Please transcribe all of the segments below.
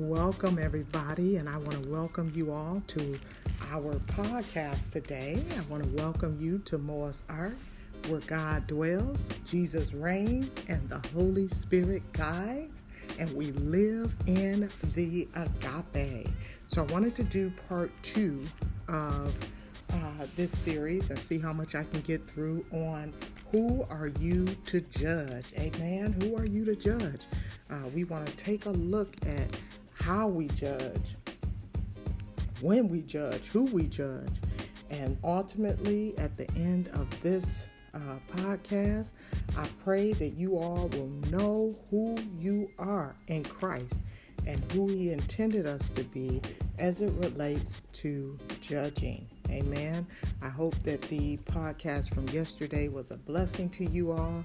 Welcome, everybody, and I want to welcome you all to our podcast today. I want to welcome you to Moa's Ark, where God dwells, Jesus reigns, and the Holy Spirit guides, and we live in the agape. So I wanted to do part two of this series and see how much I can get through on who are you to judge? Amen. Who are you to judge? We want to take a look at how we judge, when we judge, who we judge. And ultimately, at the end of this podcast, I pray that you all will know who you are in Christ and who He intended us to be as it relates to judging. Amen. I hope that the podcast from yesterday was a blessing to you all.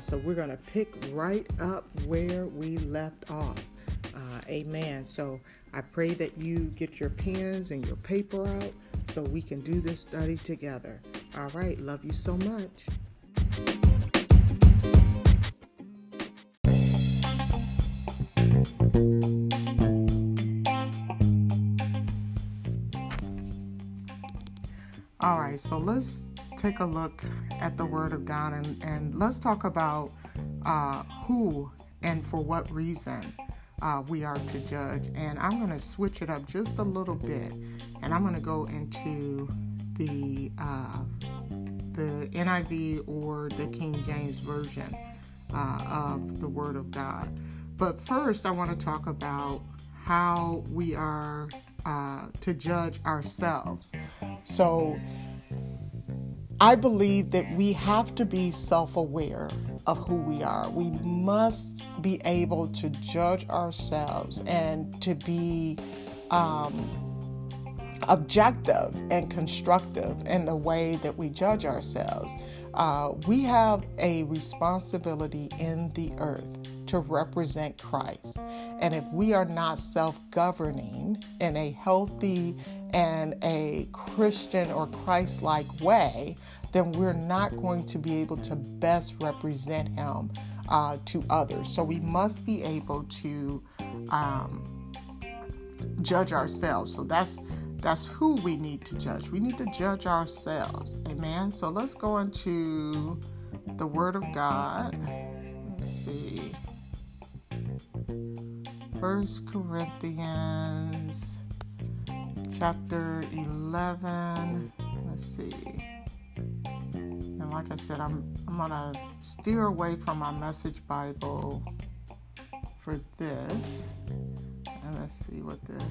So we're going to pick right up where we left off. Amen. So I pray that you get your pens and your paper out so we can do this study together. All right. Love you so much. All right, so let's take a look at the Word of God and let's talk about who and for what reason we are to judge. And I'm going to switch it up just a little bit, and I'm going to go into the NIV or the King James version of the Word of God. But first, I want to talk about how we are to judge ourselves. So I believe that we have to be self-aware of who we are. We must be able to judge ourselves and to be objective and constructive in the way that we judge ourselves. We have a responsibility in the earth to represent Christ. And if we are not self-governing in a healthy and a Christian or Christ-like way, then we're not going to be able to best represent Him to others. So we must be able to judge ourselves. So that's who we need to judge. We need to judge ourselves. Amen. So let's go into the Word of God. Let's see. 1 Corinthians chapter 11. Let's see. And like I said, I'm gonna steer away from my Message Bible for this. And let's see what the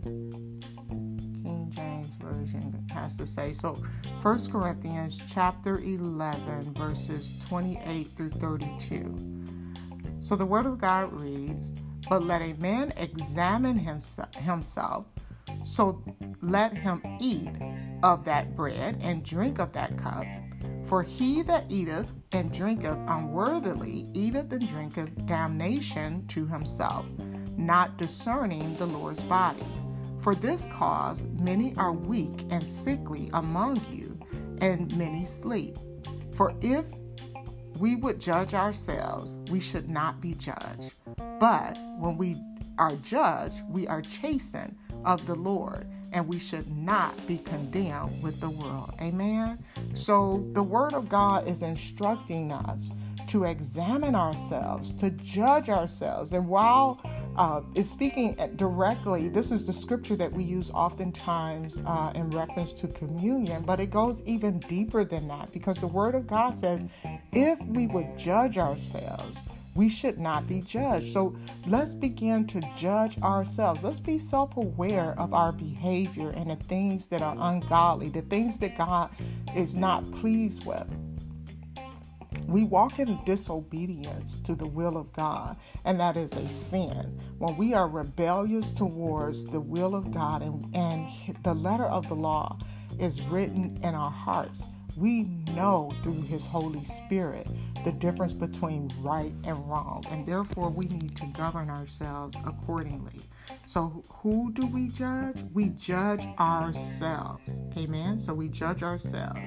King James version has to say. So 1 Corinthians chapter 11 verses 28 through 32. So the Word of God reads, "But let a man examine himself, so let him eat of that bread and drink of that cup. For he that eateth and drinketh unworthily eateth and drinketh damnation to himself, not discerning the Lord's body. For this cause many are weak and sickly among you, and many sleep. For if we would judge ourselves, we should not be judged. But when we are judged, we are chastened of the Lord, and we should not be condemned with the world." Amen. So the Word of God is instructing us to examine ourselves, to judge ourselves. And while it's speaking directly, this is the scripture that we use oftentimes in reference to communion, but it goes even deeper than that, because the Word of God says, if we would judge ourselves, we should not be judged. So let's begin to judge ourselves. Let's be self-aware of our behavior and the things that are ungodly, the things that God is not pleased with. We walk in disobedience to the will of God, and that is a sin. When we are rebellious towards the will of God and the letter of the law is written in our hearts, we know through His Holy Spirit the difference between right and wrong, and therefore we need to govern ourselves accordingly. So who do we judge? We judge ourselves. Amen. So we judge ourselves.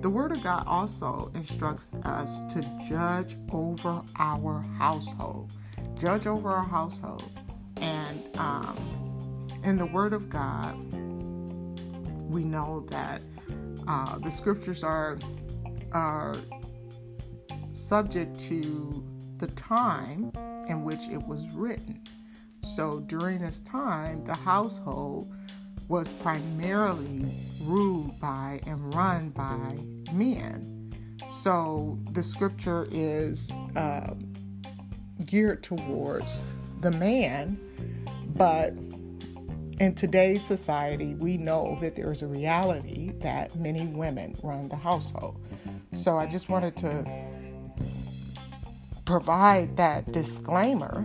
The Word of God also instructs us to judge over our household. Judge over our household. And in the Word of God, we know that the Scriptures are subject to the time in which it was written. So during this time, the household was primarily ruled by and run by men. So the scripture is geared towards the man, but in today's society, we know that there is a reality that many women run the household. So I just wanted to provide that disclaimer,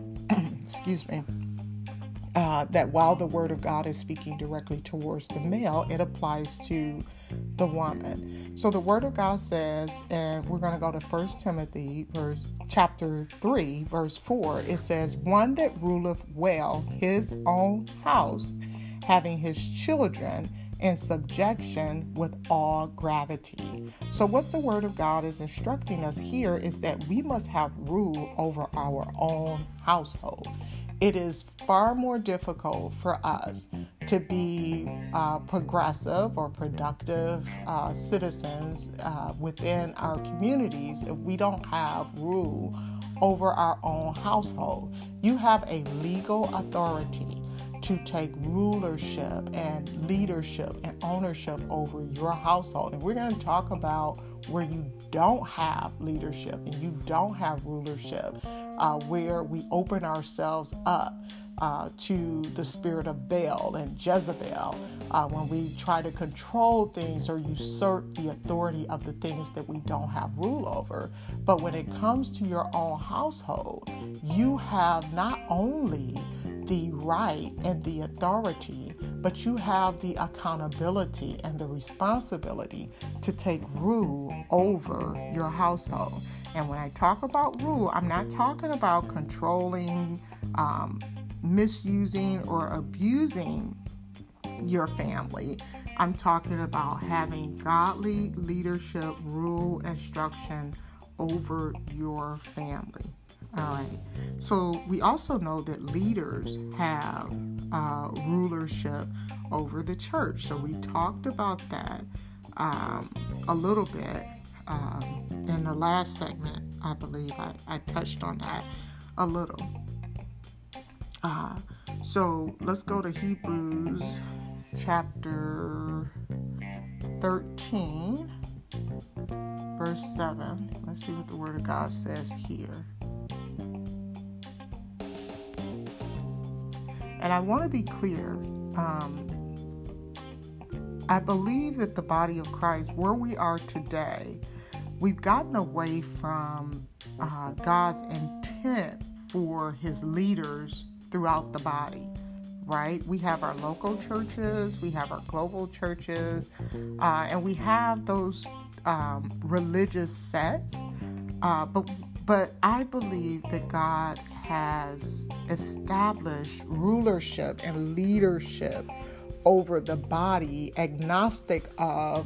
excuse me, that while the word of God is speaking directly towards the male, it applies to the woman. So the word of God says, and we're going to go to 1 Timothy chapter 3, verse 4. It says, "One that ruleth well his own house, having his children in subjection with all gravity." So what the word of God is instructing us here is that we must have rule over our own household. It is far more difficult for us to be progressive or productive citizens within our communities if we don't have rule over our own household. You have a legal authority to take rulership and leadership and ownership over your household. And we're going to talk about where you don't have leadership and you don't have rulership, where we open ourselves up to the spirit of Baal and Jezebel when we try to control things or usurp the authority of the things that we don't have rule over. But when it comes to your own household, you have not only the right and the authority, but you have the accountability and the responsibility to take rule over your household. And when I talk about rule, I'm not talking about controlling, misusing, or abusing your family. I'm talking about having godly leadership, rule, instruction over your family. All right. So we also know that leaders have rulership over the church. So we talked about that a little bit in the last segment. I believe I touched on that a little. So let's go to Hebrews chapter 13, verse 7. Let's see what the Word of God says here. And I want to be clear, I believe that the body of Christ, where we are today, we've gotten away from God's intent for his leaders throughout the body, right? We have our local churches, we have our global churches, and we have those religious sects, but I believe that God has established rulership and leadership over the body, agnostic of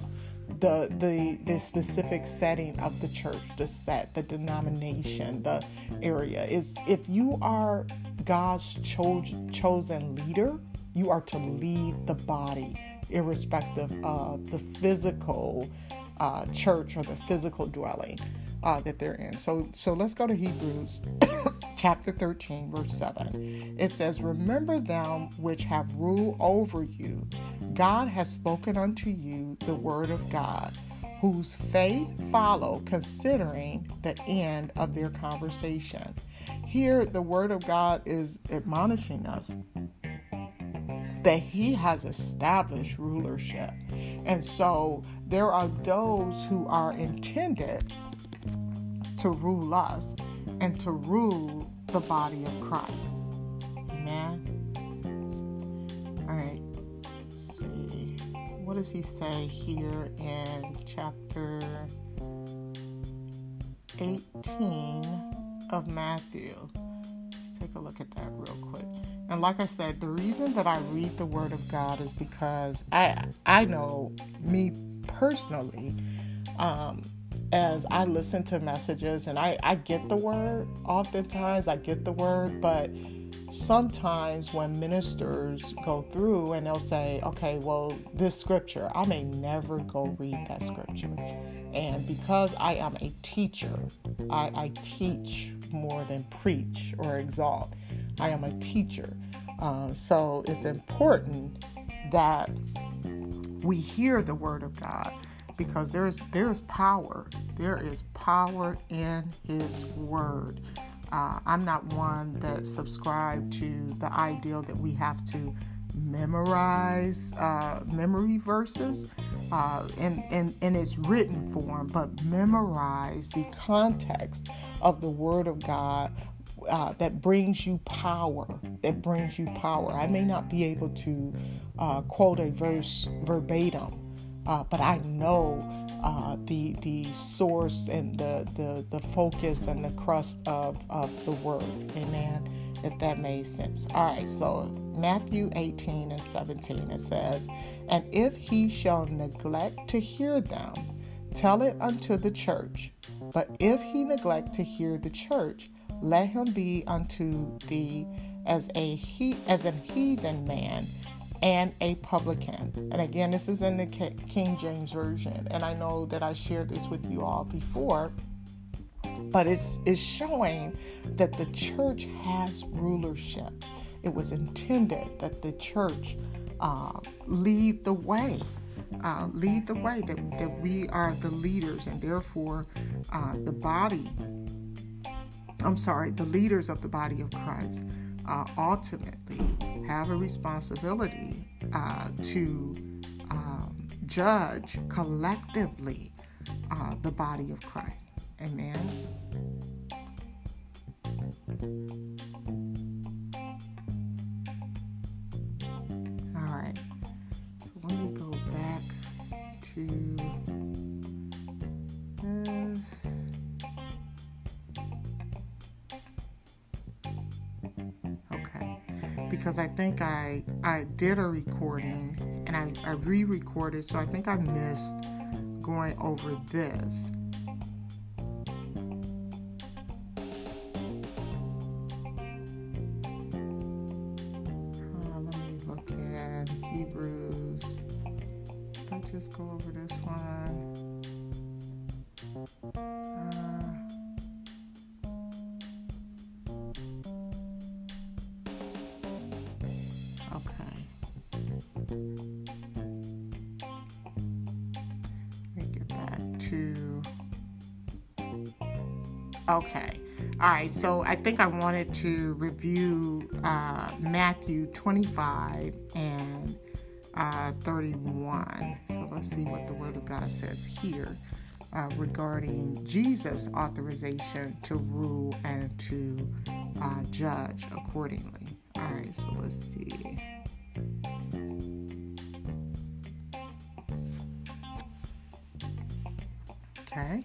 the specific setting of the church, the sect, the denomination, the area. It's, if you are God's chosen leader, you are to lead the body, irrespective of the physical church or the physical dwelling that they're in. So let's go to Hebrews chapter 13, verse 7. It says, "Remember them which have rule over you. God has spoken unto you the word of God, whose faith follow, considering the end of their conversation." Here, the word of God is admonishing us that he has established rulership. And so there are those who are intended to rule us and to rule the body of Christ. Amen. All right. Let's see. What does he say here in chapter 18 of Matthew? Let's take a look at that real quick. And like I said, the reason that I read the Word of God is because I know me personally, as I listen to messages, and I get the word, oftentimes I get the word, but sometimes when ministers go through and they'll say, okay, well, this scripture, I may never go read that scripture. And because I am a teacher, I teach more than preach or exalt. I am a teacher. So it's important that we hear the word of God, because there is power. There is power in his word. I'm not one that subscribes to the ideal that we have to memorize memory verses in its written form, but memorize the context of the word of God that brings you power. I may not be able to quote a verse verbatim, but I know the source and the focus and the crust of the word. Amen. If that made sense. All right. So Matthew 18 and 17, it says, "And if he shall neglect to hear them, tell it unto the church. But if he neglect to hear the church, let him be unto thee as an heathen man and a publican." And again, this is in the King James Version. And I know that I shared this with you all before, but it's showing that the church has rulership. It was intended that the church lead the way. That we are the leaders, and therefore the leaders of the body of Christ ultimately have a responsibility to judge collectively the body of Christ. Amen. All right. So let me go back to this. Because I think I did a recording and I re-recorded, so I think I missed going over this. Let me look at Hebrews. Let's just go over this one. Okay. All right. So I think I wanted to review Matthew 25 and 31. So let's see what the Word of God says here regarding Jesus' authorization to rule and to judge accordingly. All right. So let's see. Okay.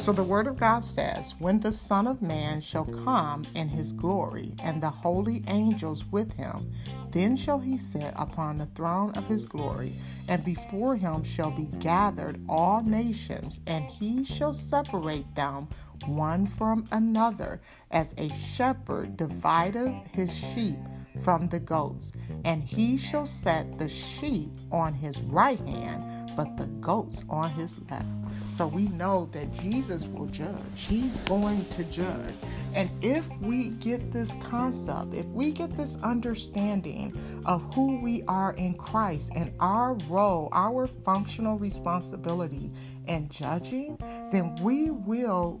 So the word of God says, "When the Son of Man shall come in his glory, and the holy angels with him, then shall he sit upon the throne of his glory, and before him shall be gathered all nations, and he shall separate them one from another, as a shepherd divideth his sheep from the goats. And he shall set the sheep on his right hand, but the goats on his left." So we know that Jesus will judge. He's going to judge. And if we get this concept, if we get this understanding of who we are in Christ and our role, our functional responsibility in judging, then we will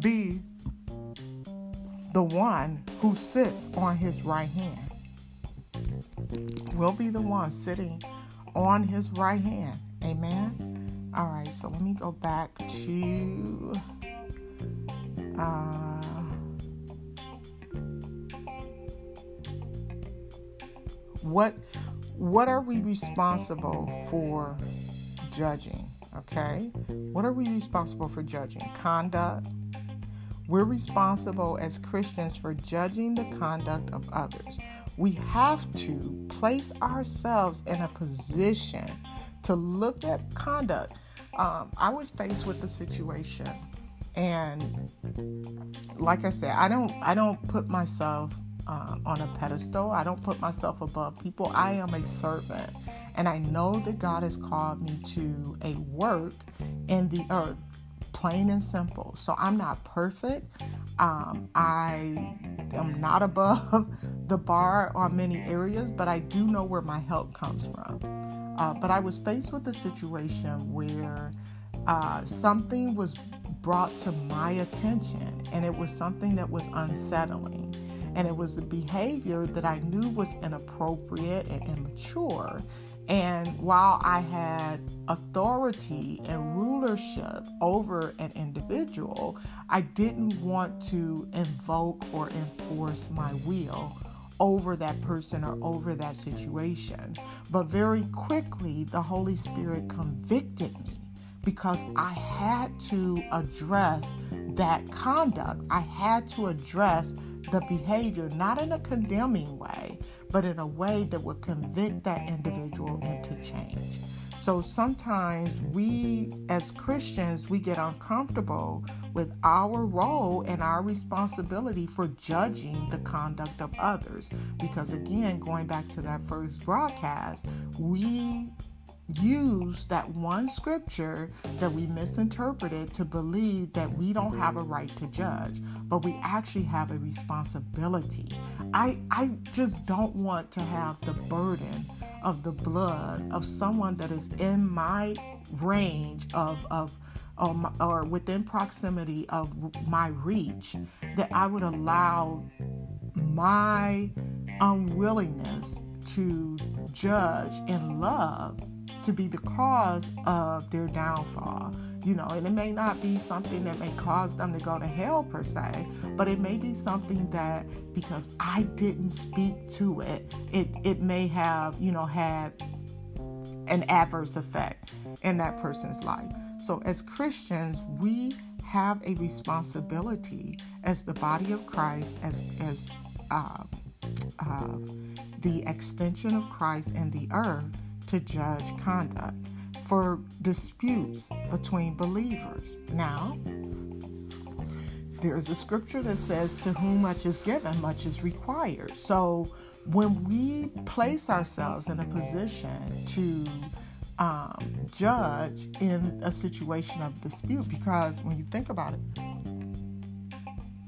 be the one who sits on his right hand. We'll be the one sitting on his right hand. Amen. All right. So let me go back to what are we responsible for judging? Okay. What are we responsible for judging? Conduct. We're responsible as Christians for judging the conduct of others. We have to place ourselves in a position to look at conduct. I was faced with the situation, and like I said, I don't put myself on a pedestal. I don't put myself above people. I am a servant, and I know that God has called me to a work in the earth, plain and simple. So I'm not perfect. I am not above the bar on many areas, but I do know where my help comes from. But I was faced with a situation where something was brought to my attention, and it was something that was unsettling. And it was a behavior that I knew was inappropriate and immature. And while I had authority and rulership over an individual, I didn't want to invoke or enforce my will over that person or over that situation. But very quickly, the Holy Spirit convicted me, because I had to address that conduct. I had to address the behavior, not in a condemning way, but in a way that would convict that individual into change. So sometimes we, as Christians, we get uncomfortable with our role and our responsibility for judging the conduct of others. Because again, going back to that first broadcast, we use that one scripture that we misinterpreted to believe that we don't have a right to judge, but we actually have a responsibility. I just don't want to have the burden of the blood of someone that is in my range or within proximity of my reach, that I would allow my unwillingness to judge and love to be the cause of their downfall, and it may not be something that may cause them to go to hell per se, but it may be something that, because I didn't speak to it, it may have, had an adverse effect in that person's life. So as Christians, we have a responsibility as the body of Christ, as the extension of Christ in the earth, to judge conduct for disputes between believers. Now, there is a scripture that says, to whom much is given, much is required. So when we place ourselves in a position to judge in a situation of dispute, because when you think about it,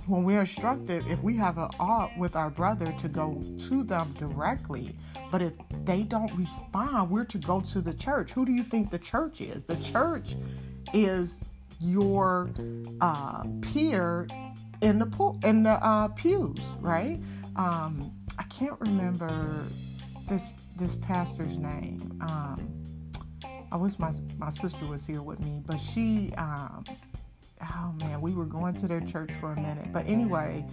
when we're instructed, if we have an ought with our brother, to go to them directly, but if they don't respond, we're to go to the church. Who do you think the church is? The church is your peer in the pews, right? I can't remember this pastor's name. I wish my sister was here with me, but she. Oh man, we were going to their church for a minute. But anyway,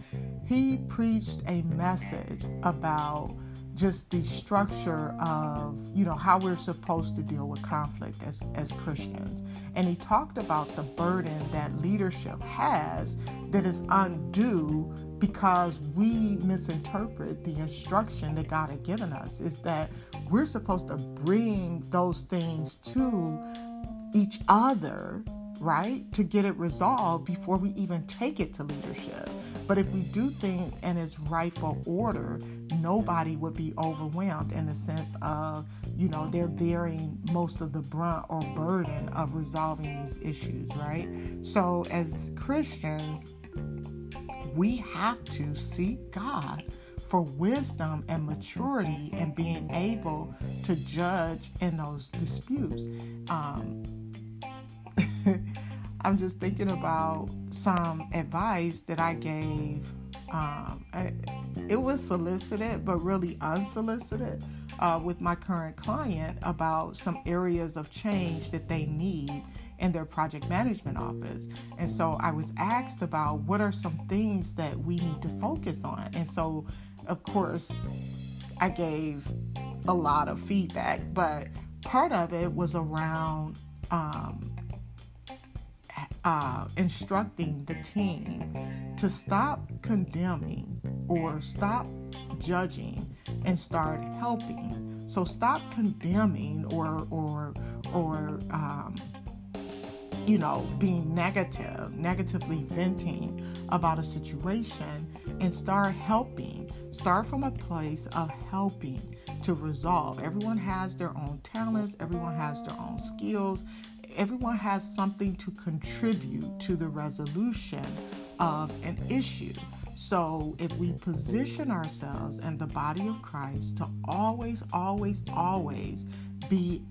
he preached a message about just the structure of, how we're supposed to deal with conflict as Christians. And he talked about the burden that leadership has that is undue because we misinterpret the instruction that God had given us, is that we're supposed to bring those things to each other, right, to get it resolved before we even take it to leadership. But if we do things in its rightful order, nobody would be overwhelmed in the sense of, they're bearing most of the brunt or burden of resolving these issues, right? So as Christians, we have to seek God for wisdom and maturity and being able to judge in those disputes. I'm just thinking about some advice that I gave. It was solicited, but really unsolicited, with my current client about some areas of change that they need in their project management office. And so I was asked about what are some things that we need to focus on. And so, of course, I gave a lot of feedback, but part of it was around instructing the team to stop condemning or stop judging and start helping. So stop condemning or you know, being negatively venting about a situation, and start helping. Start from a place of helping to resolve. Everyone has their own talents. Everyone has their own skills. Everyone has something to contribute to the resolution of an issue. So if we position ourselves in the body of Christ to always, always, always be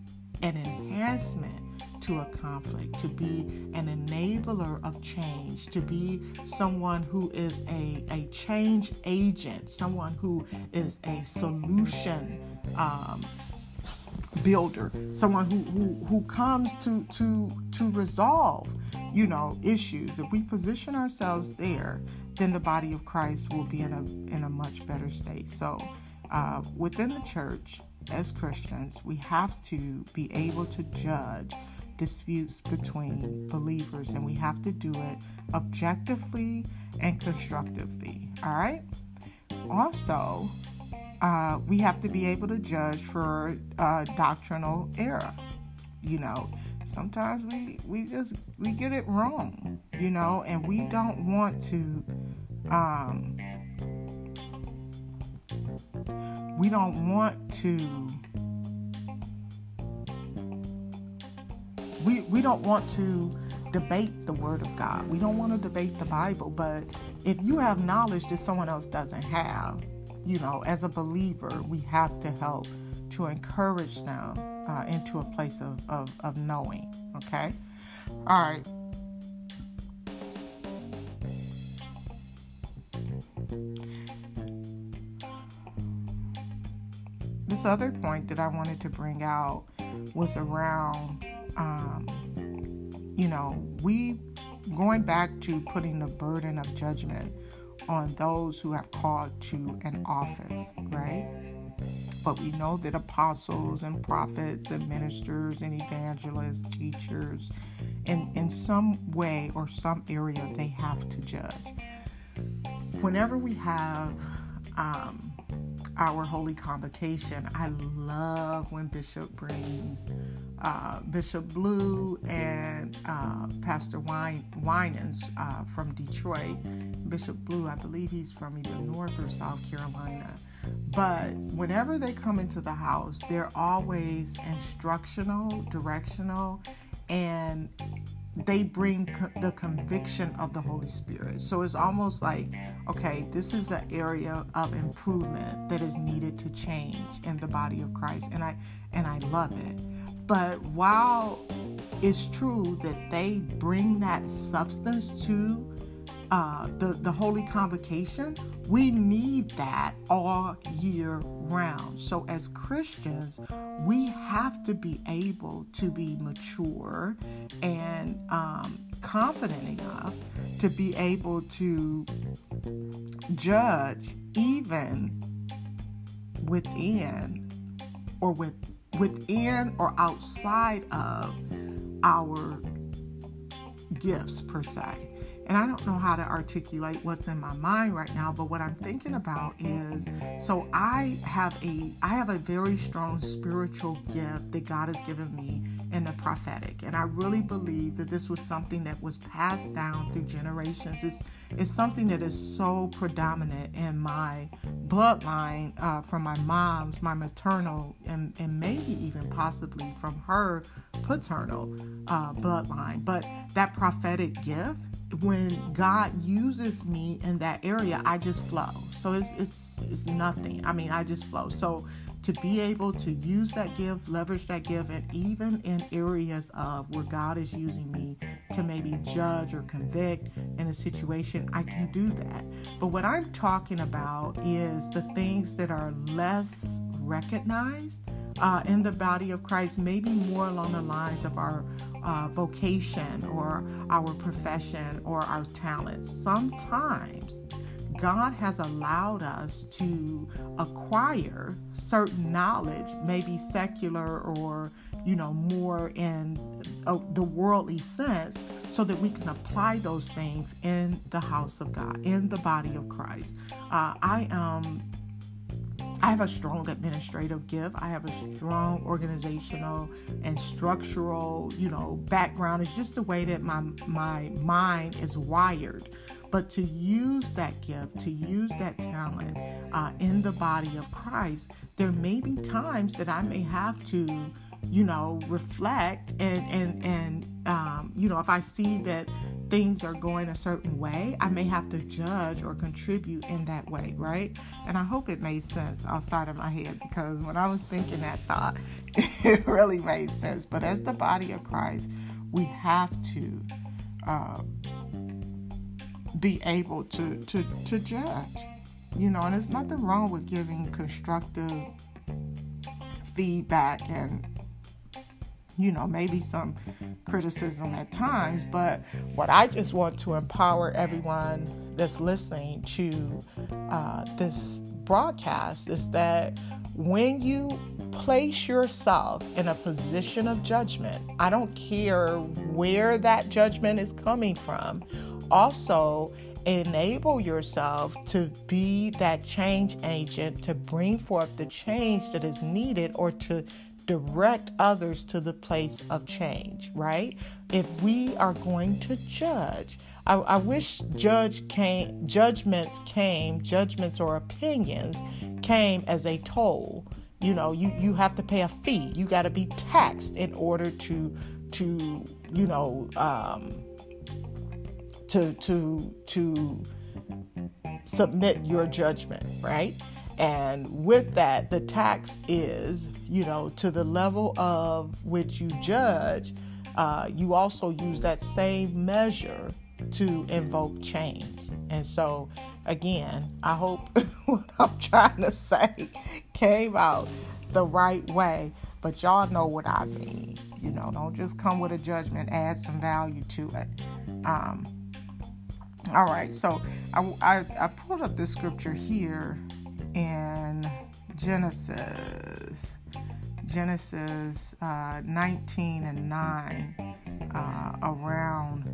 an enhancement to a conflict, to be an enabler of change, to be someone who is a change agent, someone who is a solution builder, someone who comes to resolve, you know, issues. If we position ourselves there, then the body of Christ will be in a much better state. So within the church, as Christians, we have to be able to judge disputes between believers, and we have to do it objectively and constructively. All right. Also, we have to be able to judge for doctrinal error. You know, sometimes we get it wrong, you know, and we don't want to, we don't want to debate the Word of God. We don't want to debate the Bible. But if you have knowledge that someone else doesn't have, you know, as a believer, we have to help to encourage them into a place of knowing. Okay. All right. This other point that I wanted to bring out was around, you know, we going back to putting the burden of judgment on those who have called to an office, right? But we know that apostles and prophets and ministers and evangelists, teachers, in some way or some area, they have to judge. Whenever we have our holy convocation, I love when Bishop brings Bishop Blue and Pastor Winans from Detroit. Bishop Blue, I believe he's from either North or South Carolina. But whenever they come into the house, they're always instructional, directional, and they bring the conviction of the Holy Spirit. So it's almost like, okay, this is an area of improvement that is needed to change in the body of Christ. And I love it. But while it's true that they bring that substance to the Holy Convocation, we need that all year round. So as Christians, we have to be able to be mature and confident enough to be able to judge even within or outside of our gifts per se. And I don't know how to articulate what's in my mind right now, but what I'm thinking about is, so I have a very strong spiritual gift that God has given me in the prophetic. And I really believe that this was something that was passed down through generations. It's something that is so predominant in my bloodline from my mom's, my maternal, and maybe even possibly from her paternal bloodline. But that prophetic gift, when God uses me in that area, I just flow. So it's nothing. I mean, I just flow. So to be able to use that gift, leverage that gift, and even in areas of where God is using me to maybe judge or convict in a situation, I can do that. But what I'm talking about is the things that are less recognized in the body of Christ, maybe more along the lines of our vocation or our profession or our talents. Sometimes God has allowed us to acquire certain knowledge, maybe secular or, you know, more in the worldly sense, so that we can apply those things in the house of God, in the body of Christ. I am I have a strong administrative gift. I have a strong organizational and structural, background. It's just the way that my mind is wired. But to use that gift, to use that talent in the body of Christ, there may be times that I may have to, reflect and if I see that things are going a certain way, I may have to judge or contribute in that way, right? And I hope it made sense outside of my head, because when I was thinking that thought, it really made sense. But as the body of Christ, we have to be able to judge, and there's nothing wrong with giving constructive feedback and, maybe some criticism at times. But what I just want to empower everyone that's listening to this broadcast is that when you place yourself in a position of judgment, I don't care where that judgment is coming from, also enable yourself to be that change agent, to bring forth the change that is needed, or to direct others to the place of change, right? If we are going to judge, I wish judgments or opinions came as a toll. You have to pay a fee. You got to be taxed in order to submit your judgment, right? And with that, the tax is, to the level of which you judge, you also use that same measure to invoke change. And so, again, I hope what I'm trying to say came out the right way, but y'all know what I mean. Don't just come with a judgment, add some value to it. All right, so I pulled up this scripture here in Genesis 19 and 9, around,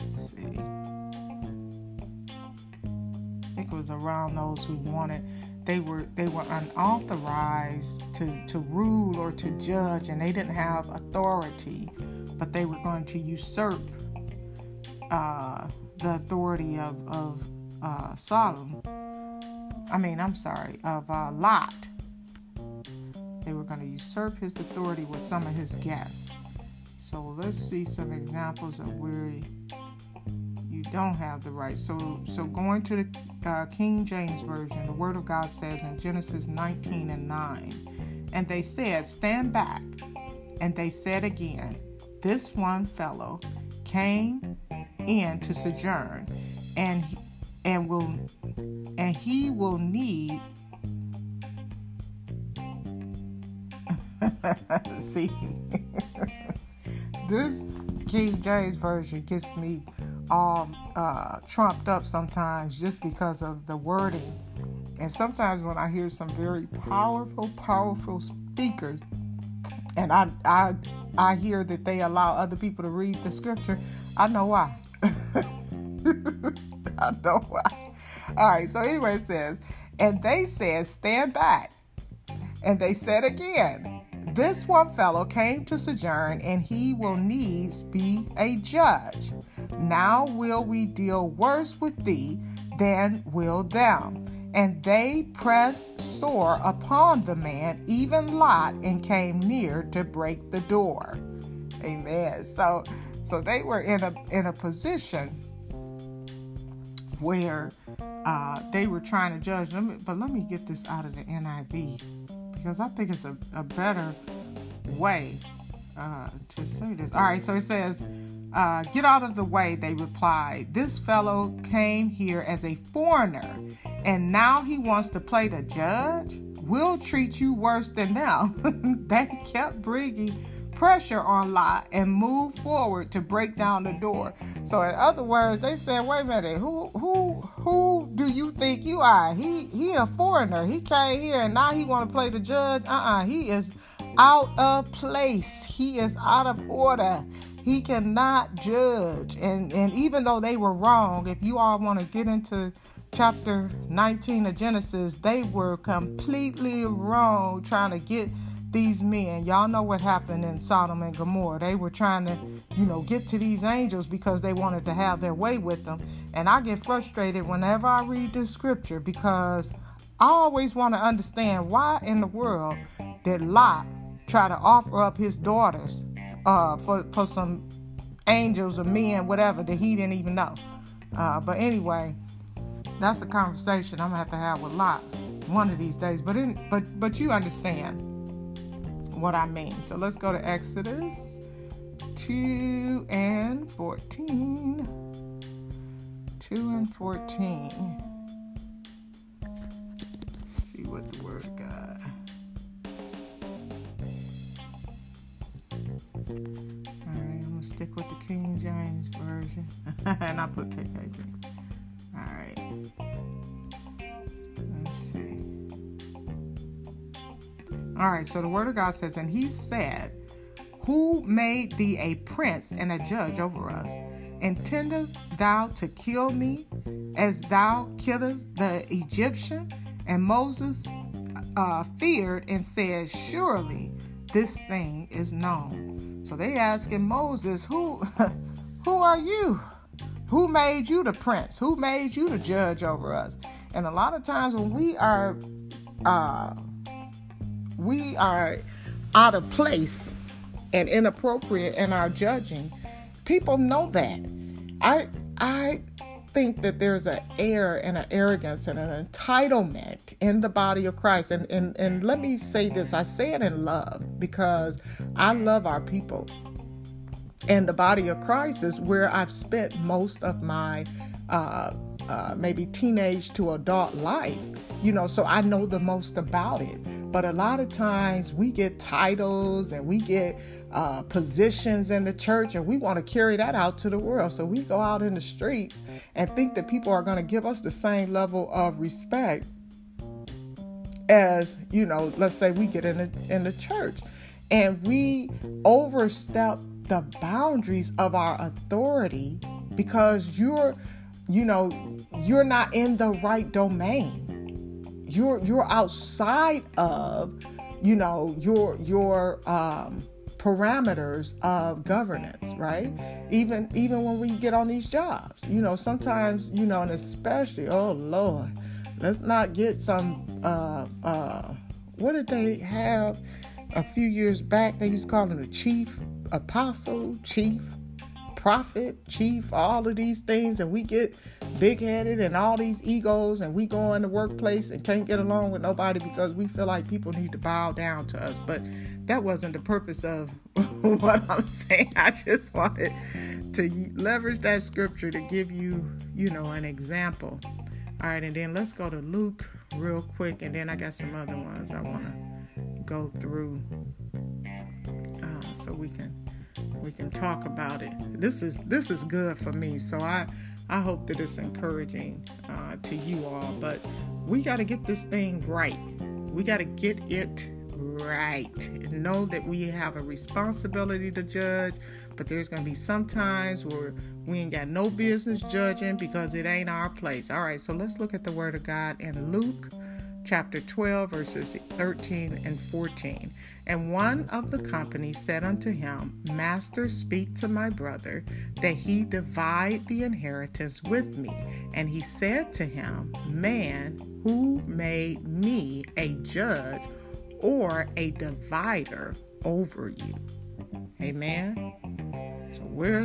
let's see, I think it was around those who wanted, they were unauthorized to rule or to judge, and they didn't have authority, but they were going to usurp the authority of Sodom. Of Lot. They were going to usurp his authority with some of his guests. So let's see some examples of where you don't have the right. So going to the King James Version, the Word of God says in Genesis 19 and 9, and they said, "Stand back." And they said again, "This one fellow came in to sojourn, and he will need." See, this King James Version gets me all trumped up sometimes just because of the wording. And sometimes when I hear some very powerful speakers, and I hear that they allow other people to read the scripture, I know why. I know why. All right, so anyway, it says, and they said, "Stand back." And they said again, "This one fellow came to sojourn, and he will needs be a judge. Now will we deal worse with thee than will them." And they pressed sore upon the man, even Lot, and came near to break the door. Amen. So they were in a position where they were trying to judge them. But let me get this out of the NIV, because I think it's a better way to say this. All right, so it says, "Get out of the way," they replied. "This fellow came here as a foreigner, and now he wants to play the judge. We'll treat you worse than them." They kept bringing pressure on Lot and moved forward to break down the door. So in other words, they said, "Wait a minute, who do you think you are? He a foreigner. He came here and now he want to play the judge. He is out of place. He is out of order. He cannot judge." And even though they were wrong, if you all want to get into chapter 19 of Genesis, they were completely wrong trying to get these men. Y'all know what happened in Sodom and Gomorrah. They were trying to, get to these angels because they wanted to have their way with them. And I get frustrated whenever I read this scripture because I always want to understand why in the world did Lot try to offer up his daughters for some angels or men, whatever, that he didn't even know. But anyway, that's the conversation I'm going to have with Lot one of these days. But you understand what I mean. So let's go to Exodus 2 and 14. 2 and 14. Let's see what the word got. All right, I'm going to stick with the King James version. And I put KKV. All right. Let's see. All right, so the word of God says, and he said, who made thee a prince and a judge over us? Intendest thou to kill me as thou killest the Egyptian? And Moses feared and said, surely this thing is known. So they asking Moses, who are you? Who made you the prince? Who made you the judge over us? And a lot of times when we are out of place and inappropriate in our judging, people know that. I think that there's an air and an arrogance and an entitlement in the body of Christ. And let me say this, I say it in love because I love our people. And the body of Christ is where I've spent most of my maybe teenage to adult life, so I know the most about it. But a lot of times we get titles and we get positions in the church and we want to carry that out to the world. So we go out in the streets and think that people are going to give us the same level of respect as, let's say we get in the church, and we overstep the boundaries of our authority because you're not in the right domain. You're outside of, your parameters of governance, right? Even when we get on these jobs, sometimes, and especially, oh Lord, let's not get some, what did they have a few years back? They used to call them the chief apostle, chief prophet, chief, all of these things, and we get big-headed and all these egos, and we go in the workplace and can't get along with nobody because we feel like people need to bow down to us. But that wasn't the purpose of what I'm saying. I just wanted to leverage that scripture to give you, an example. All right, and then let's go to Luke real quick, and then I got some other ones I want to go through so we can talk about it. This is good for me. So I hope that it's encouraging to you all. But we got to get this thing right. We got to get it right. Know that we have a responsibility to judge. But there's going to be some times where we ain't got no business judging because it ain't our place. All right. So let's look at the word of God in Luke chapter 12, verses 13 and 14. And one of the company said unto him, Master, speak to my brother, that he divide the inheritance with me. And he said to him, Man, who made me a judge or a divider over you? Amen. So where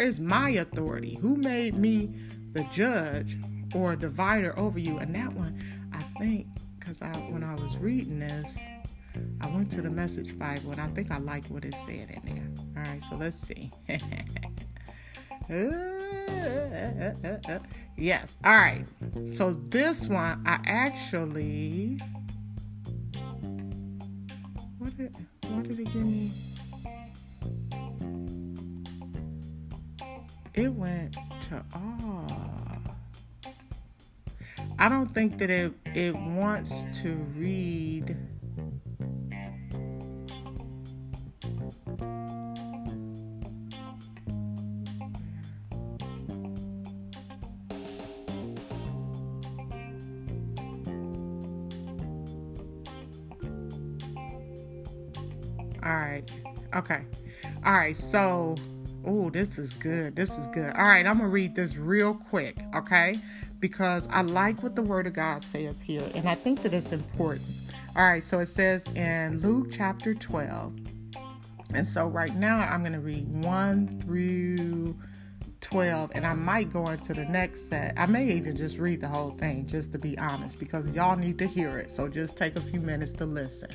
is my authority? Who made me the judge or a divider over you? And that one, I think, because when I was reading this, I went to the Message Bible, and I think I liked what it said in there. All right, so let's see. Yes, all right. So this one, I actually, what did it give me? It went to all. I don't think that it wants to read. Alright. Okay. Alright, so... Oh, this is good. This is good. All right, I'm going to read this real quick, okay? Because I like what the Word of God says here, and I think that it's important. All right, so it says in Luke chapter 12. And so right now I'm going to read 1 through 12, and I might go into the next set. I may even just read the whole thing, just to be honest, because y'all need to hear it. So just take a few minutes to listen.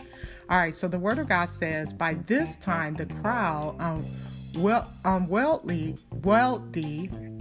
All right, so the Word of God says, by this time the crowd... wealthy,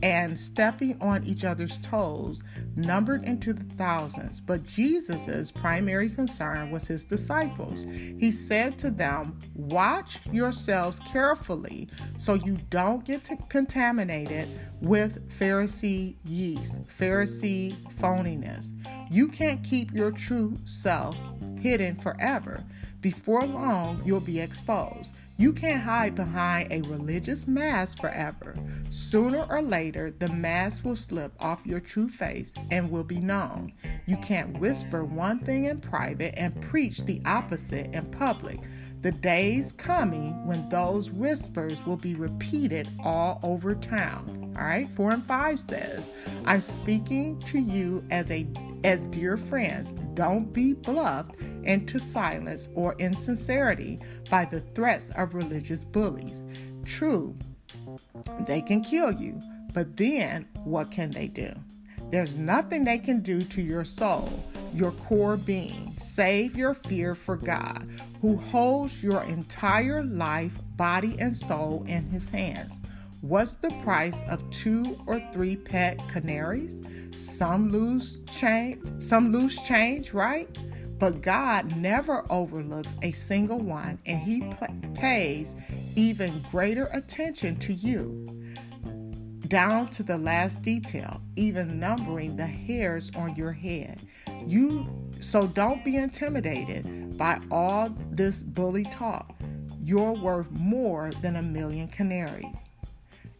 and stepping on each other's toes, numbered into the thousands. But Jesus's primary concern was his disciples. He said to them, "Watch yourselves carefully, so you don't get contaminated with Pharisee yeast, Pharisee phoniness. You can't keep your true self hidden forever. Before long, you'll be exposed. You can't hide behind a religious mask forever. Sooner or later, the mask will slip off your true face and will be known. You can't whisper one thing in private and preach the opposite in public. The day's coming when those whispers will be repeated all over town." All right, 4 and 5 says, "I'm speaking to you as dear friends. Don't be bluffed into silence or insincerity by the threats of religious bullies. True, they can kill you, but then what can they do? There's nothing they can do to your soul, your core being. Save your fear for God, who holds your entire life, body, and soul in his hands. What's the price of 2 or 3 pet canaries? Some lose change, right? But God never overlooks a single one, and he pays even greater attention to you, down to the last detail, even numbering the hairs on your head. So don't be intimidated by all this bully talk. You're worth more than 1,000,000 canaries."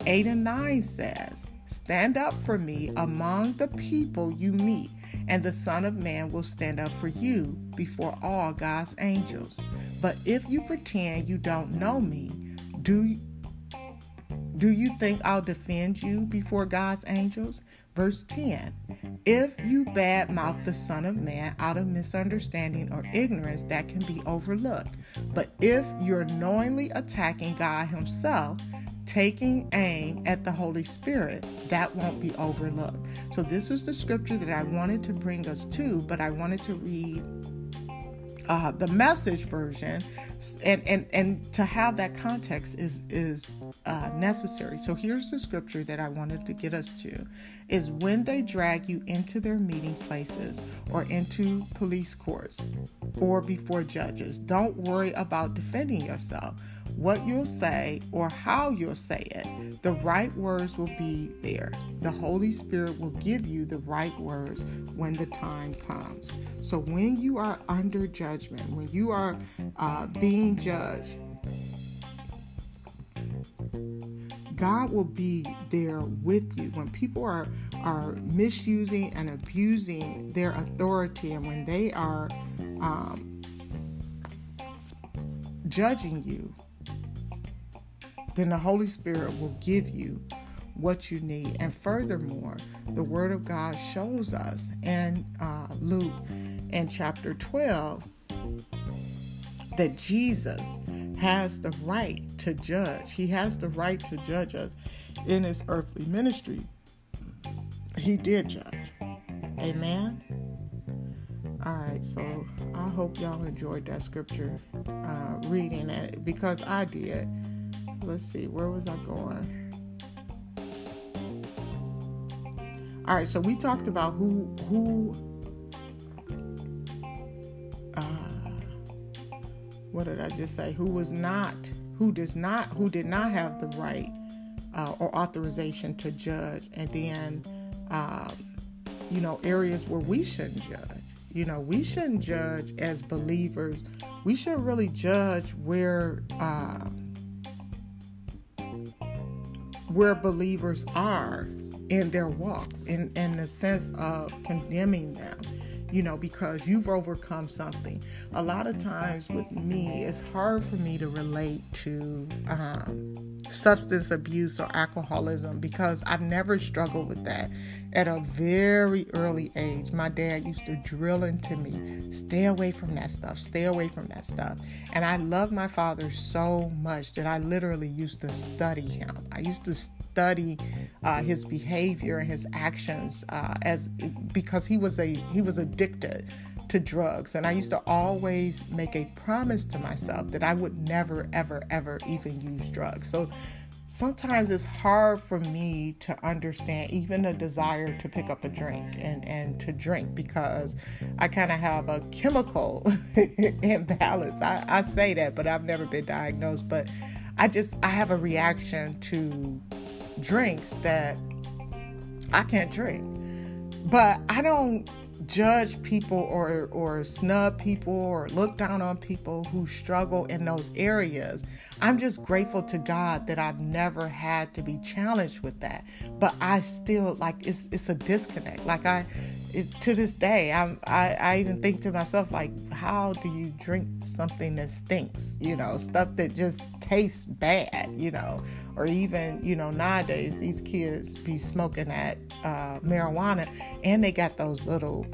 8 and 9 says, "Stand up for me among the people you meet, and the Son of Man will stand up for you before all God's angels. But if you pretend you don't know me, do you think I'll defend you before God's angels?" Verse 10, "If you badmouth the Son of Man out of misunderstanding or ignorance, that can be overlooked. But if you're knowingly attacking God himself, taking aim at the Holy Spirit, that won't be overlooked." So this is the scripture that I wanted to bring us to, but I wanted to read the Message version, and to have that context is necessary. So here's the scripture that I wanted to get us to, is when they drag you into their meeting places or into police courts or before judges, don't worry about defending yourself. What you'll say or how you'll say it, the right words will be there. The Holy Spirit will give you the right words when the time comes. So when you are under judgment, when you are being judged, God will be there with you. When people are misusing and abusing their authority, and when they are judging you, then the Holy Spirit will give you what you need. And furthermore, the Word of God shows us in Luke in chapter 12 that Jesus has the right to judge. He has the right to judge us in his earthly ministry. He did judge. Amen. All right, so I hope y'all enjoyed that scripture reading it, because I did. So let's see, where was I going? All right, so we talked about who did not have the right or authorization to judge, and then areas where we shouldn't judge. We shouldn't judge as believers. We should really judge where believers are in their walk, in the sense of condemning them, you know, because you've overcome something. A lot of times with me, it's hard for me to relate to substance abuse or alcoholism because I've never struggled with that. At a very early age, my dad used to drill into me, stay away from that stuff, stay away from that stuff. And I loved my father so much that I literally used to study him. I used to study his behavior and his actions because he was addicted to drugs. And I used to always make a promise to myself that I would never, ever, ever even use drugs. So sometimes it's hard for me to understand even a desire to pick up a drink and to drink because I kind of have a chemical imbalance. I say that, but I've never been diagnosed. But I have a reaction to drinks that I can't drink. But I don't judge people or snub people or look down on people who struggle in those areas. I'm just grateful to God that I've never had to be challenged with that. But I still, like, it's a disconnect. Like to this day, I even think to myself, like, how do you drink something that stinks? You know, stuff that just tastes bad, you know, or even, you know, nowadays these kids be smoking that marijuana and they got those little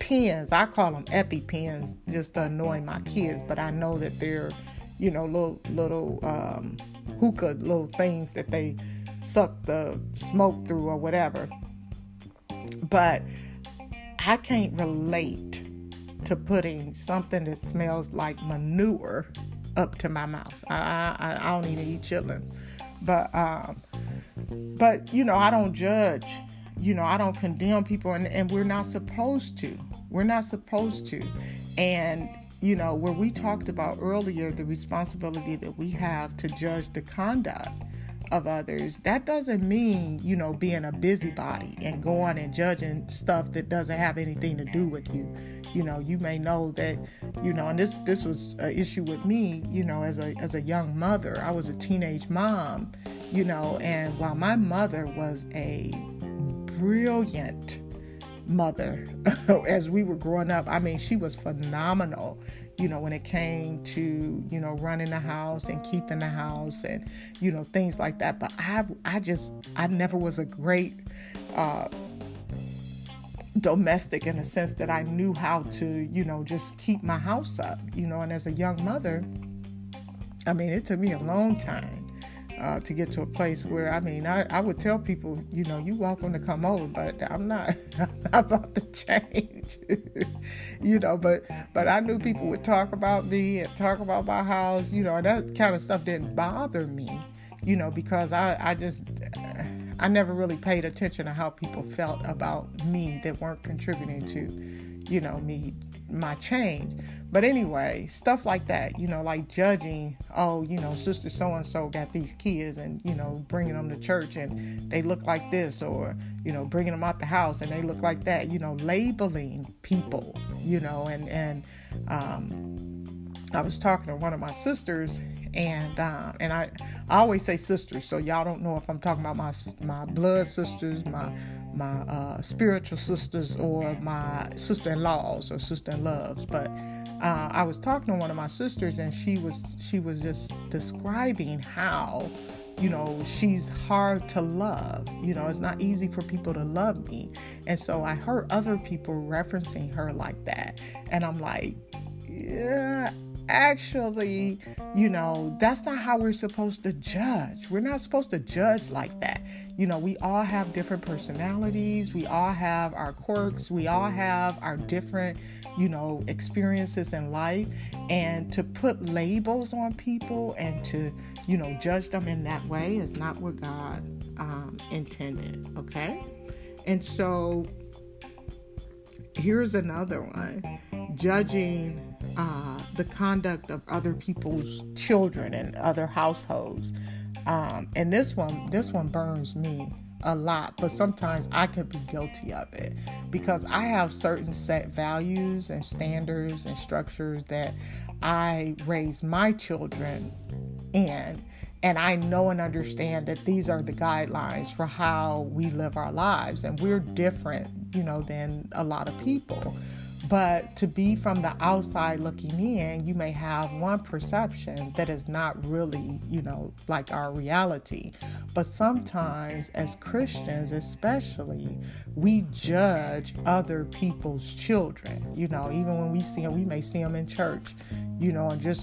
pens. I call them EpiPens just to annoy my kids, but I know that they're, you know, little hookah, little things that they suck the smoke through or whatever. But I can't relate to putting something that smells like manure up to my mouth. I don't even eat chitlins. But you know, I don't judge. You know, I don't condemn people. And we're not supposed to. We're not supposed to. And, you know, where we talked about earlier, the responsibility that we have to judge the conduct of others, that doesn't mean, you know, being a busybody and going and judging stuff that doesn't have anything to do with you. You know, you may know that, you know, and this was an issue with me, you know, as a young mother. I was a teenage mom, you know, and while my mother was a brilliant mother, as we were growing up, I mean, she was phenomenal, you know, when it came to, you know, running the house and keeping the house and, you know, things like that. But I never was a great domestic in the sense that I knew how to, you know, just keep my house up, you know. And as a young mother, I mean, it took me a long time to get to a place where, I mean, I would tell people, you know, you're welcome to come over, but I'm not about to change, you know, but I knew people would talk about me and talk about my house, you know, and that kind of stuff didn't bother me, you know, because I never really paid attention to how people felt about me that weren't contributing to, you know, me, my change. But anyway, stuff like that, you know, like judging, oh, you know, sister so-and-so got these kids and, you know, bringing them to church and they look like this, or, you know, bringing them out the house and they look like that, you know, labeling people, you know, and I was talking to one of my sisters and I always say sisters, so y'all don't know if I'm talking about my blood sisters, my spiritual sisters, or my sister-in-laws or sister-in-loves. But I was talking to one of my sisters, and she was just describing how, you know, she's hard to love. You know, it's not easy for people to love me, and so I heard other people referencing her like that, and I'm like, yeah. Actually, you know, that's not how we're supposed to judge. We're not supposed to judge like that. You know, we all have different personalities. We all have our quirks. We all have our different, you know, experiences in life. And to put labels on people and to, you know, judge them in that way is not what God intended. Okay. And so here's another one. Judging the conduct of other people's children and other households. And this one burns me a lot, but sometimes I could be guilty of it because I have certain set values and standards and structures that I raise my children in. And I know and understand that these are the guidelines for how we live our lives. And we're different, you know, than a lot of people. But to be from the outside looking in, you may have one perception that is not really, like our reality. But sometimes as Christians, especially, we judge other people's children, even when we see them, we may see them in church, and just,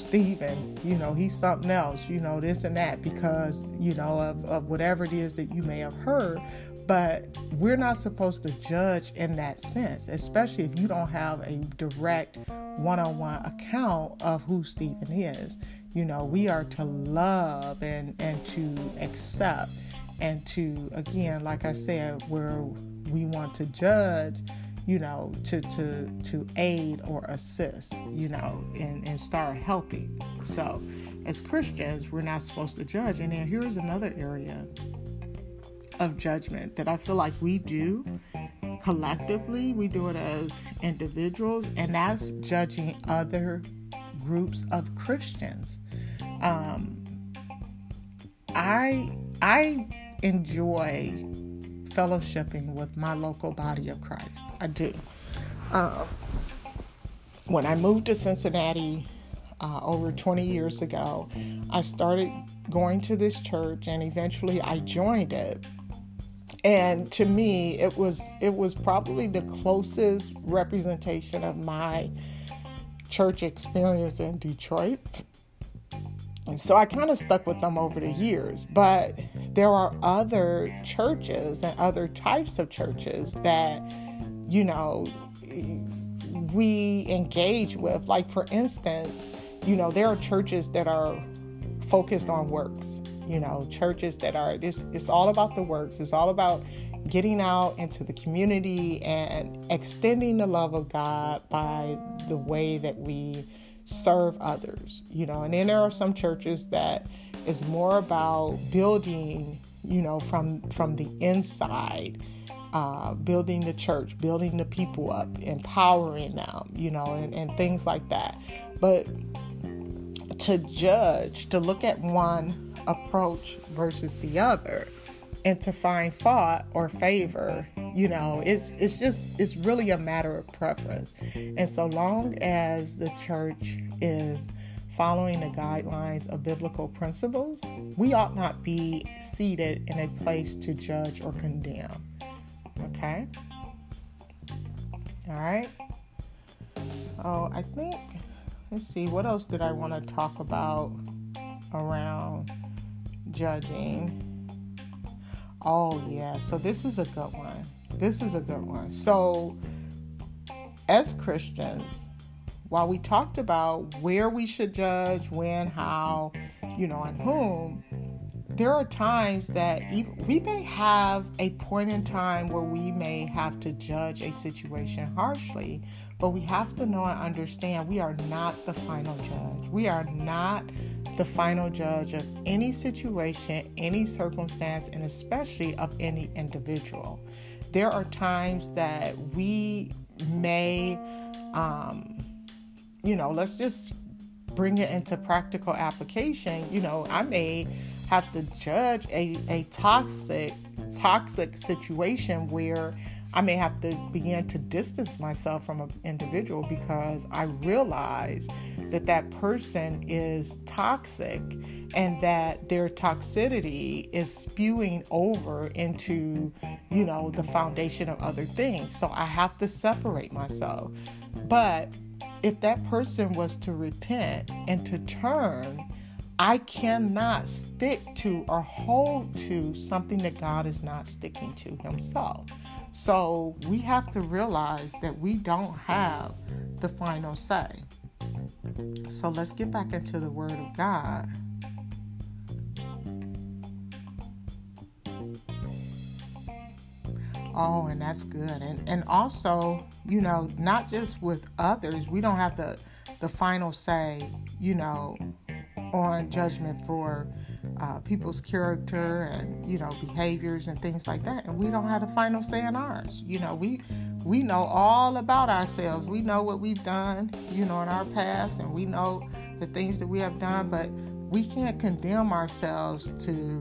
Stephen, he's something else, this and that because, of whatever it is that you may have heard. But we're not supposed to judge in that sense, especially if you don't have a direct one-on-one account of who Stephen is. We are to love and to accept and to, again, like I said, where we want to judge, to aid or assist, and start helping. So as Christians, we're not supposed to judge. And then here's another area of judgment that I feel like we do collectively. We do it as individuals, and that's judging other groups of Christians. I enjoy fellowshipping with my local body of Christ. I do. When I moved to Cincinnati over 20 years ago, I started going to this church, and eventually I joined it. And to me, it was probably the closest representation of my church experience in Detroit. And so I kind of stuck with them over the years. But there are other churches and other types of churches that, we engage with. Like, for instance, there are churches that are focused on works. Churches that are this, it's all about the works. It's all about getting out into the community and extending the love of God by the way that we serve others, and then there are some churches that is more about building, from the inside, building the church, building the people up, empowering them, and things like that. But to judge, to look at one approach versus the other and to find fault or favor, it's really a matter of preference. And so long as the church is following the guidelines of biblical principles, we ought not be seated in a place to judge or condemn. Okay? All right. So I think, let's see, what else did I want to talk about around judging? Oh, yeah. So this is a good one. So as Christians, while we talked about where we should judge, when, how, and whom, there are times that we may have a point in time where we may have to judge a situation harshly, but we have to know and understand we are not the final judge. We are not the final judge of any situation, any circumstance, and especially of any individual. There are times that we may, let's just bring it into practical application. I may have to judge a toxic situation where I may have to begin to distance myself from an individual because I realize that person is toxic and that their toxicity is spewing over into, the foundation of other things. So I have to separate myself. But if that person was to repent and to turn, I cannot stick to or hold to something that God is not sticking to himself. So we have to realize that we don't have the final say. So let's get back into the Word of God. Oh, and that's good. And also, not just with others, we don't have the final say, on judgment for people's character and, behaviors and things like that. And we don't have the final say in ours. We know all about ourselves. We know what we've done, in our past, and we know the things that we have done, but we can't condemn ourselves to,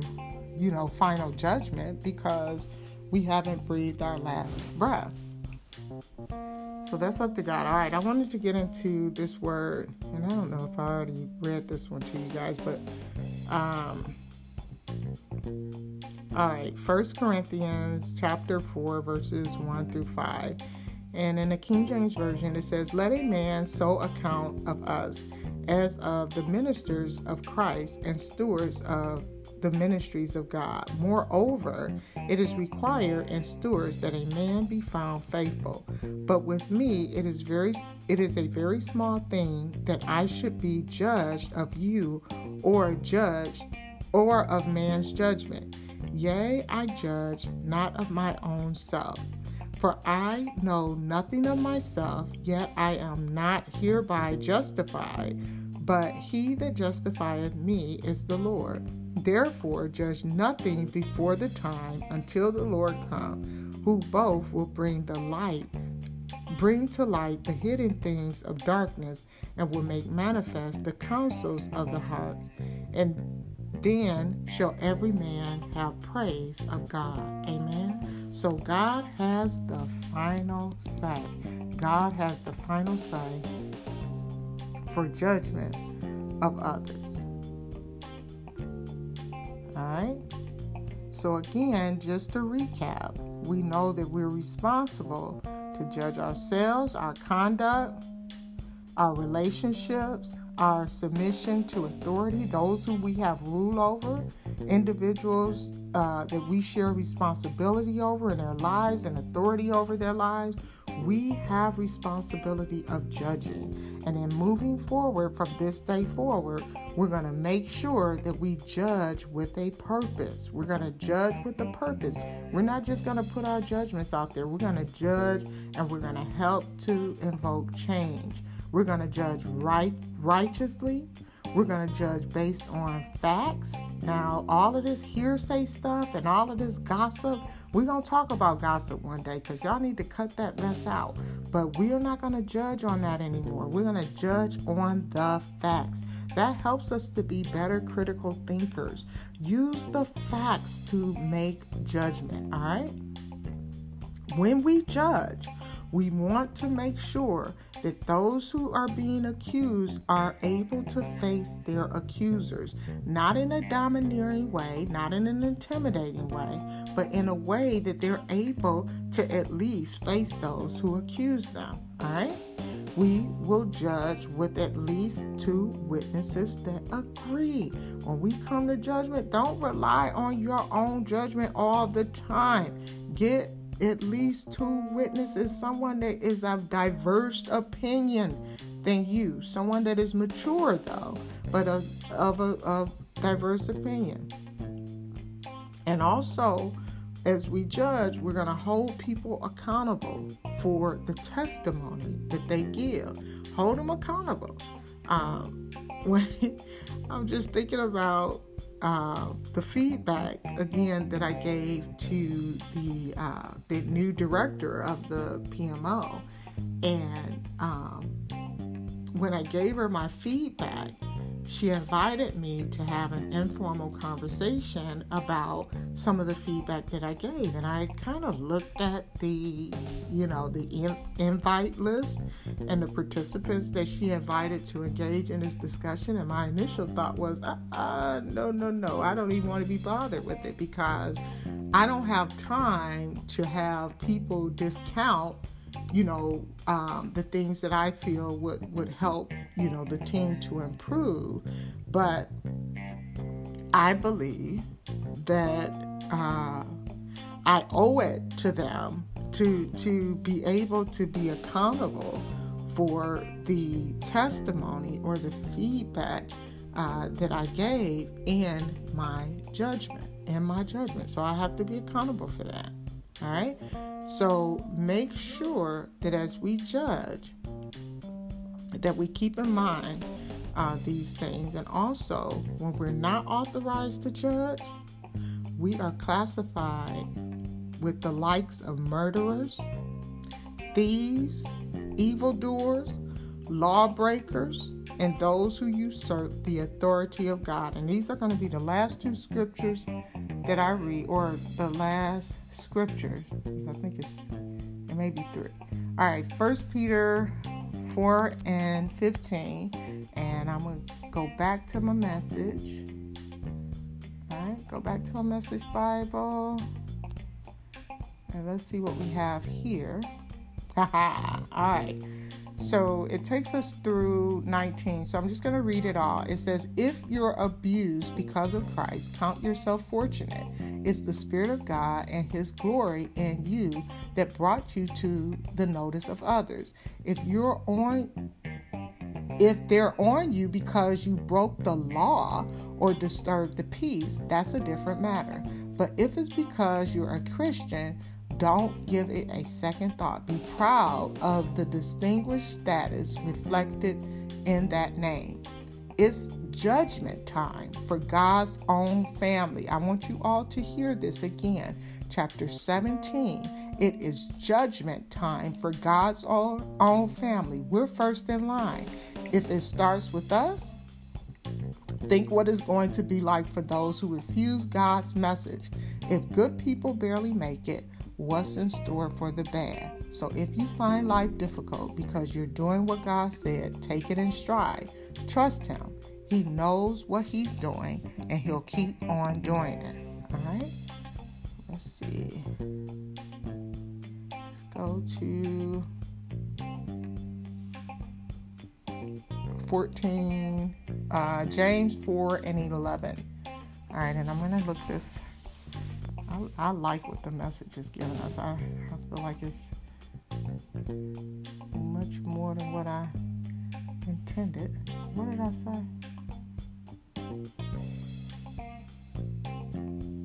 final judgment because we haven't breathed our last breath. So that's up to God. All right, I wanted to get into this word, and I don't know if I already read this one to you guys, but all right, 1 Corinthians chapter 4, verses 1 through 5. And in the King James Version, it says, "Let a man so account of us as of the ministers of Christ and stewards of the ministries of God. Moreover, it is required in stewards that a man be found faithful. But with me, it is a very small thing that I should be judged of you, or judged, or of man's judgment. Yea, I judge not of my own self. For I know nothing of myself, yet I am not hereby justified, but he that justifieth me is the Lord. Therefore judge nothing before the time, until the Lord come, who both will bring to light the hidden things of darkness, and will make manifest the counsels of the heart. And then shall every man have praise of God." Amen. So God has the final say. God has the final say for judgment of others. All right. So again, just to recap, we know that we're responsible to judge ourselves, our conduct, our relationships, our submission to authority, those who we have rule over, individuals that we share responsibility over in their lives and authority over their lives. We have responsibility of judging. And in moving forward from this day forward, we're going to make sure that we judge with a purpose. We're going to judge with a purpose. We're not just going to put our judgments out there. We're going to judge, and we're going to help to invoke change. We're going to judge righteously. We're going to judge based on facts. Now, all of this hearsay stuff and all of this gossip, we're going to talk about gossip one day, because y'all need to cut that mess out. But we are not going to judge on that anymore. We're going to judge on the facts. That helps us to be better critical thinkers. Use the facts to make judgment, all right? When we judge, we want to make sure that those who are being accused are able to face their accusers, not in a domineering way, not in an intimidating way, but in a way that they're able to at least face those who accuse them, all right? We will judge with at least two witnesses that agree. When we come to judgment, don't rely on your own judgment all the time. Get at least two witnesses, someone that is of diverse opinion than you, someone that is mature though, but of diverse opinion. And also, as we judge, we're going to hold people accountable for the testimony that they give. Hold them accountable. I'm just thinking about the feedback again that I gave to the new director of the PMO, and when I gave her my feedback, she invited me to have an informal conversation about some of the feedback that I gave, and I kind of looked at the invite list and the participants that she invited to engage in this discussion, and my initial thought was, no, I don't even want to be bothered with it, because I don't have time to have people discount the things that I feel would help, the team to improve. But I believe that I owe it to them to be able to be accountable for the testimony or the feedback that I gave in my judgment, So I have to be accountable for that. All right. So make sure that as we judge, that we keep in mind these things. And also, when we're not authorized to judge, we are classified with the likes of murderers, thieves, evildoers, lawbreakers, and those who usurp the authority of God. And these are going to be the last two scriptures that I read, or the last scriptures. So I think it may be three. All right, 1 Peter 4 and 15. And I'm going to go back to my message. All right, go back to my message Bible. And let's see what we have here. All right. So it takes us through 19. So I'm just going to read it all. It says, if you're abused because of Christ, count yourself fortunate. It's the Spirit of God and His glory in you that brought you to the notice of others. If they're on you because you broke the law or disturbed the peace, that's a different matter. But if it's because you're a Christian, don't give it a second thought. Be proud of the distinguished status reflected in that name. It's judgment time for God's own family. I want you all to hear this again. Chapter 17. It is judgment time for God's own family. We're first in line. If it starts with us, think what it's going to be like for those who refuse God's message. If good people barely make it, what's in store for the bad? So if you find life difficult because you're doing what God said, take it in stride. Trust Him. He knows what He's doing, and He'll keep on doing it. All right? Let's see. Let's go to 14, James 4 and 11. All right, and I'm going to look this. I like what the message is giving us. I feel like it's much more than what I intended. What did I say?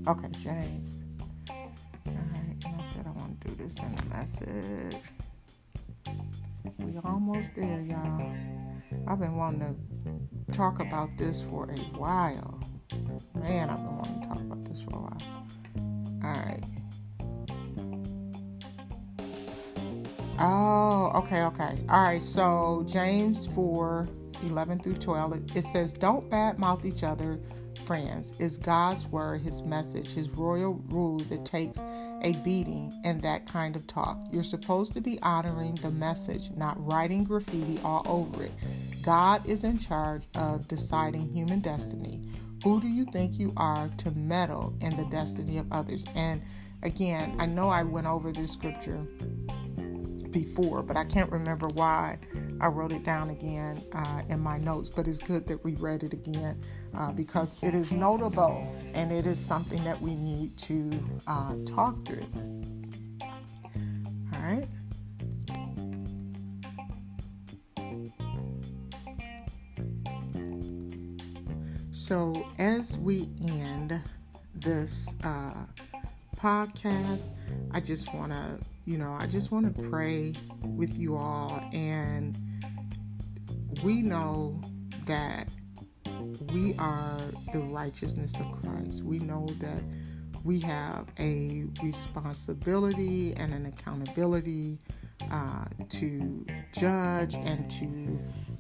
Okay, James. All right, and I said I want to do this in the message. We almost there, y'all. I've been wanting to talk about this for a while. Man, I've been wanting to talk about this for a while. All right. Oh, okay. All right, so James 4, 11 through 12, it says, don't badmouth each other, friends. It's God's word, His message, His royal rule that takes a beating in that kind of talk. You're supposed to be honoring the message, not writing graffiti all over it. God is in charge of deciding human destiny. Who do you think you are to meddle in the destiny of others? And again, I know I went over this scripture before, but I can't remember why I wrote it down again in my notes. But it's good that we read it again because it is notable and it is something that we need to talk through. All right. So as we end this podcast, I just want to pray with you all. And we know that we are the righteousness of Christ. We know that we have a responsibility and an accountability to judge and to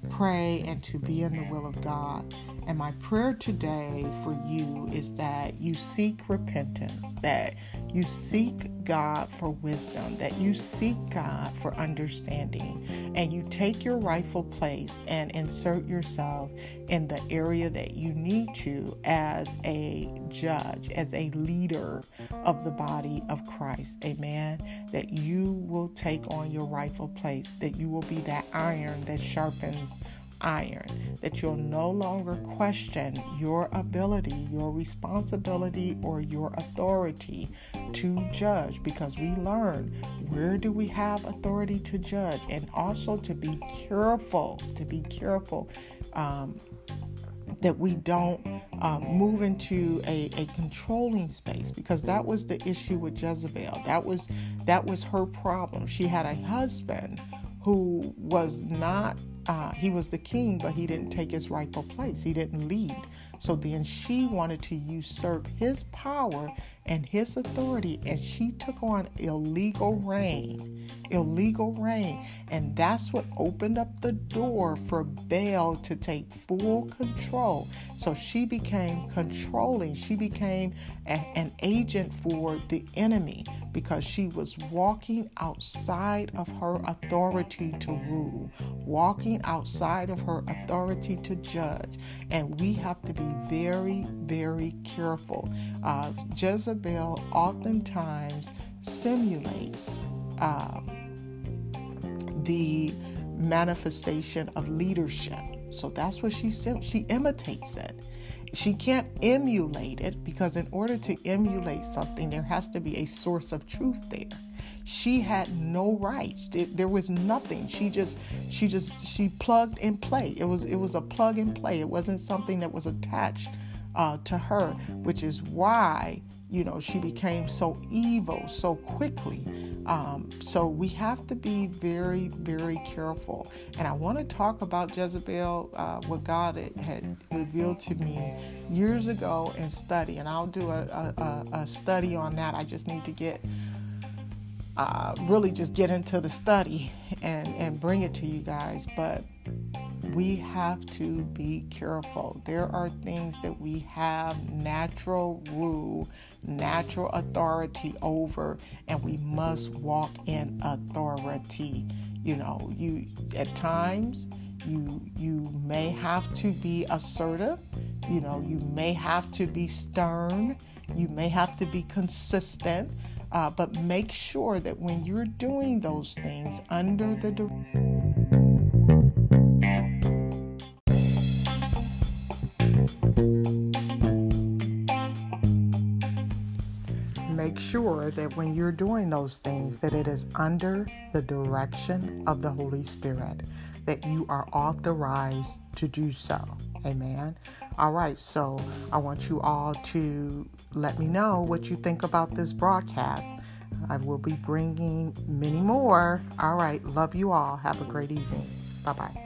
pray and to be in the will of God. And my prayer today for you is that you seek repentance, that you seek God for wisdom, that you seek God for understanding, and you take your rightful place and insert yourself in the area that you need to as a judge, as a leader of the body of Christ. Amen. That you will take on your rightful place, that you will be that iron that sharpens iron, that you'll no longer question your ability, your responsibility, or your authority to judge, because we learn where do we have authority to judge, and also to be careful that we don't move into a controlling space, because that was the issue with Jezebel. That was her problem. She had a husband who was not, he was the king, but he didn't take his rightful place. He didn't lead. So then she wanted to usurp his power and his authority, and she took on illegal reign. illegal reign. And that's what opened up the door for Baal to take full control. So she became controlling. She became an agent for the enemy because she was walking outside of her authority to rule, walking outside of her authority to judge. And we have to be very, very careful. Jezebel oftentimes simulates the manifestation of leadership. So that's what she imitates it. She can't emulate it because in order to emulate something, there has to be a source of truth there. She had no rights. There was nothing. She plugged and play. It was a plug and play. It wasn't something that was attached to her, which is why, you know, she became so evil so quickly. So we have to be very, very careful. And I want to talk about Jezebel, what God had revealed to me years ago in study. And I'll do a study on that. I just need to get into the study and bring it to you guys. But we have to be careful. There are things that we have natural rule, natural authority over, and we must walk in authority. You know, you may have to be assertive. You know, you may have to be stern. You may have to be consistent. But make sure that when you're doing those things under the that it is under the direction of the Holy Spirit, that you are authorized to do so. Amen. All right. So I want you all to let me know what you think about this broadcast. I will be bringing many more. All right. Love you all. Have a great evening. Bye-bye.